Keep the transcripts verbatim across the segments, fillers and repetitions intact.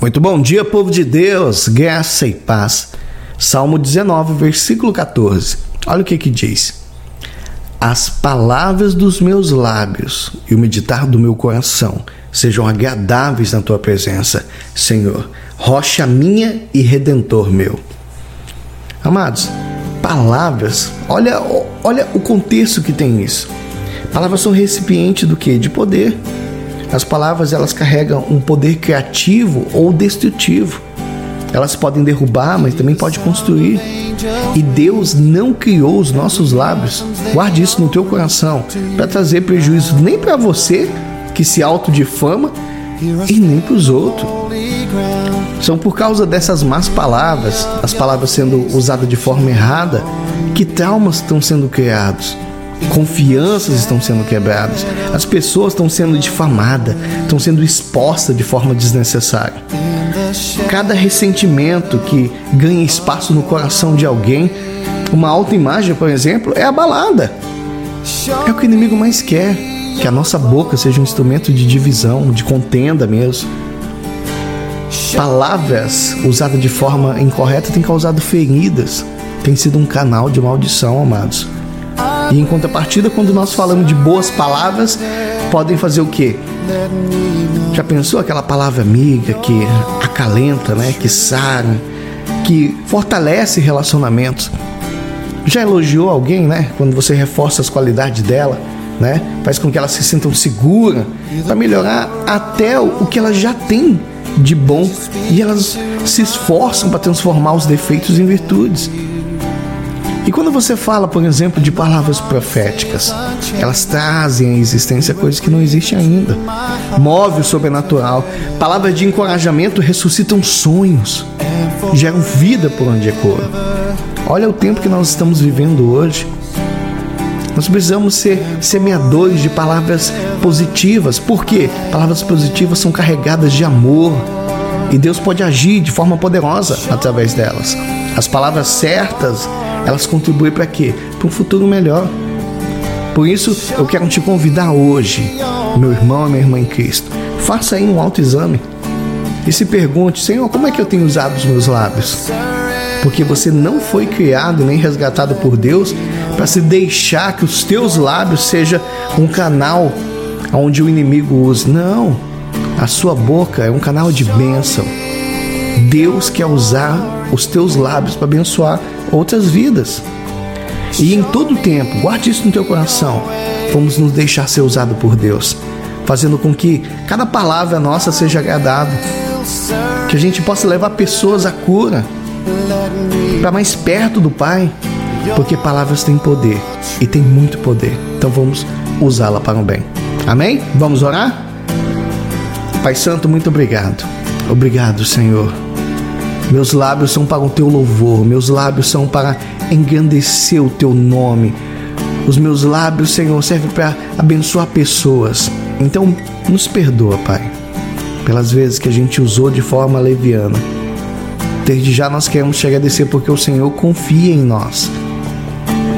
Muito bom dia, povo de Deus, graça e paz. Salmo dezenove, versículo quatorze. Olha o que que diz. As palavras dos meus lábios e o meditar do meu coração sejam agradáveis na tua presença, Senhor, rocha minha e redentor meu. Amados, palavras, olha, olha o contexto que tem isso. Palavras são recipiente do quê? De poder. As palavras, elas carregam um poder criativo ou destrutivo. Elas podem derrubar, mas também pode construir. E Deus não criou os nossos lábios, guarde isso no teu coração, para trazer prejuízo nem para você, que se autodifama, e nem para os outros. São por causa dessas más palavras, as palavras sendo usadas de forma errada, que traumas estão sendo criados, confianças estão sendo quebradas, as pessoas estão sendo difamadas, estão sendo expostas de forma desnecessária. Cada ressentimento que ganha espaço no coração de alguém, uma autoimagem, por exemplo, é abalada. É o que o inimigo mais quer, que a nossa boca seja um instrumento de divisão, de contenda mesmo. Palavras usadas de forma incorreta têm causado feridas, tem sido um canal de maldição, amados. E em contrapartida, quando nós falamos de boas palavras, podem fazer o quê? Já pensou aquela palavra amiga que acalenta, né? Que sara, que fortalece relacionamentos? Já elogiou alguém, né? Quando você reforça as qualidades dela, né? Faz com que ela se sinta segura para melhorar até o que ela já tem de bom, e elas se esforçam para transformar os defeitos em virtudes. E quando você fala, por exemplo, de palavras proféticas, elas trazem à existência coisas que não existem ainda. Move o sobrenatural. Palavras de encorajamento ressuscitam sonhos, geram vida por onde ecoa. Olha o tempo que nós estamos vivendo hoje. Nós precisamos ser semeadores de palavras positivas. Por quê? Palavras positivas são carregadas de amor, e Deus pode agir de forma poderosa através delas. As palavras certas, elas contribuem para quê? Para um futuro melhor. Por isso, eu quero te convidar hoje, meu irmão e minha irmã em Cristo, faça aí um autoexame e se pergunte: Senhor, como é que eu tenho usado os meus lábios? Porque você não foi criado nem resgatado por Deus para se deixar que os teus lábios seja um canal onde o inimigo usa. Não, a sua boca é um canal de bênção. Deus quer usar os teus lábios para abençoar outras vidas. E em todo tempo, guarde isso no teu coração, vamos nos deixar ser usado por Deus, fazendo com que cada palavra nossa seja agradável, que a gente possa levar pessoas à cura, para mais perto do Pai, porque palavras têm poder, e tem muito poder. Então vamos usá-la para o bem. Amém? Vamos orar? Pai Santo, muito obrigado. Obrigado, Senhor. Meus lábios são para o teu louvor, meus lábios são para engrandecer o teu nome. Os meus lábios, Senhor, servem para abençoar pessoas. Então, nos perdoa, Pai, pelas vezes que a gente usou de forma leviana. Desde já nós queremos te agradecer, porque o Senhor confia em nós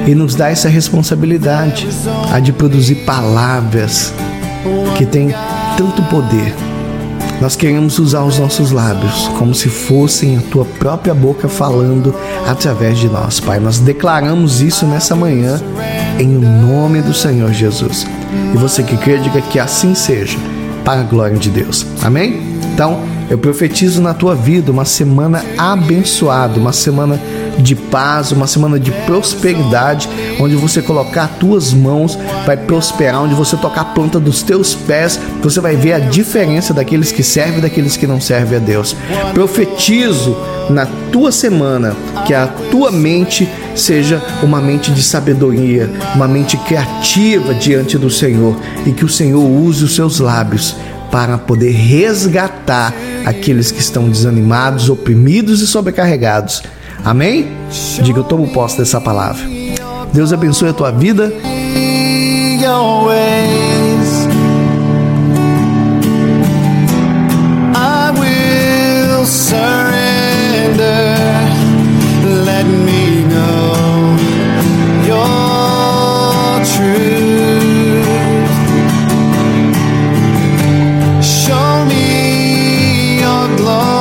e nos dá essa responsabilidade, a de produzir palavras que têm tanto poder. Nós queremos usar os nossos lábios como se fossem a tua própria boca falando através de nós, Pai. Nós declaramos isso nessa manhã, em nome do Senhor Jesus. E você que crê, diga que assim seja, para a glória de Deus. Amém? Então, eu profetizo na tua vida uma semana abençoada, uma semana de paz, uma semana de prosperidade, onde você colocar as tuas mãos vai prosperar, onde você tocar a planta dos teus pés, você vai ver a diferença daqueles que servem e daqueles que não servem a Deus. Profetizo na tua semana que a tua mente seja uma mente de sabedoria, uma mente criativa diante do Senhor, e que o Senhor use os seus lábios para poder resgatar aqueles que estão desanimados, oprimidos e sobrecarregados. Amém? Diga: eu tomo posse dessa palavra. Deus abençoe a tua vida. Show me your glory.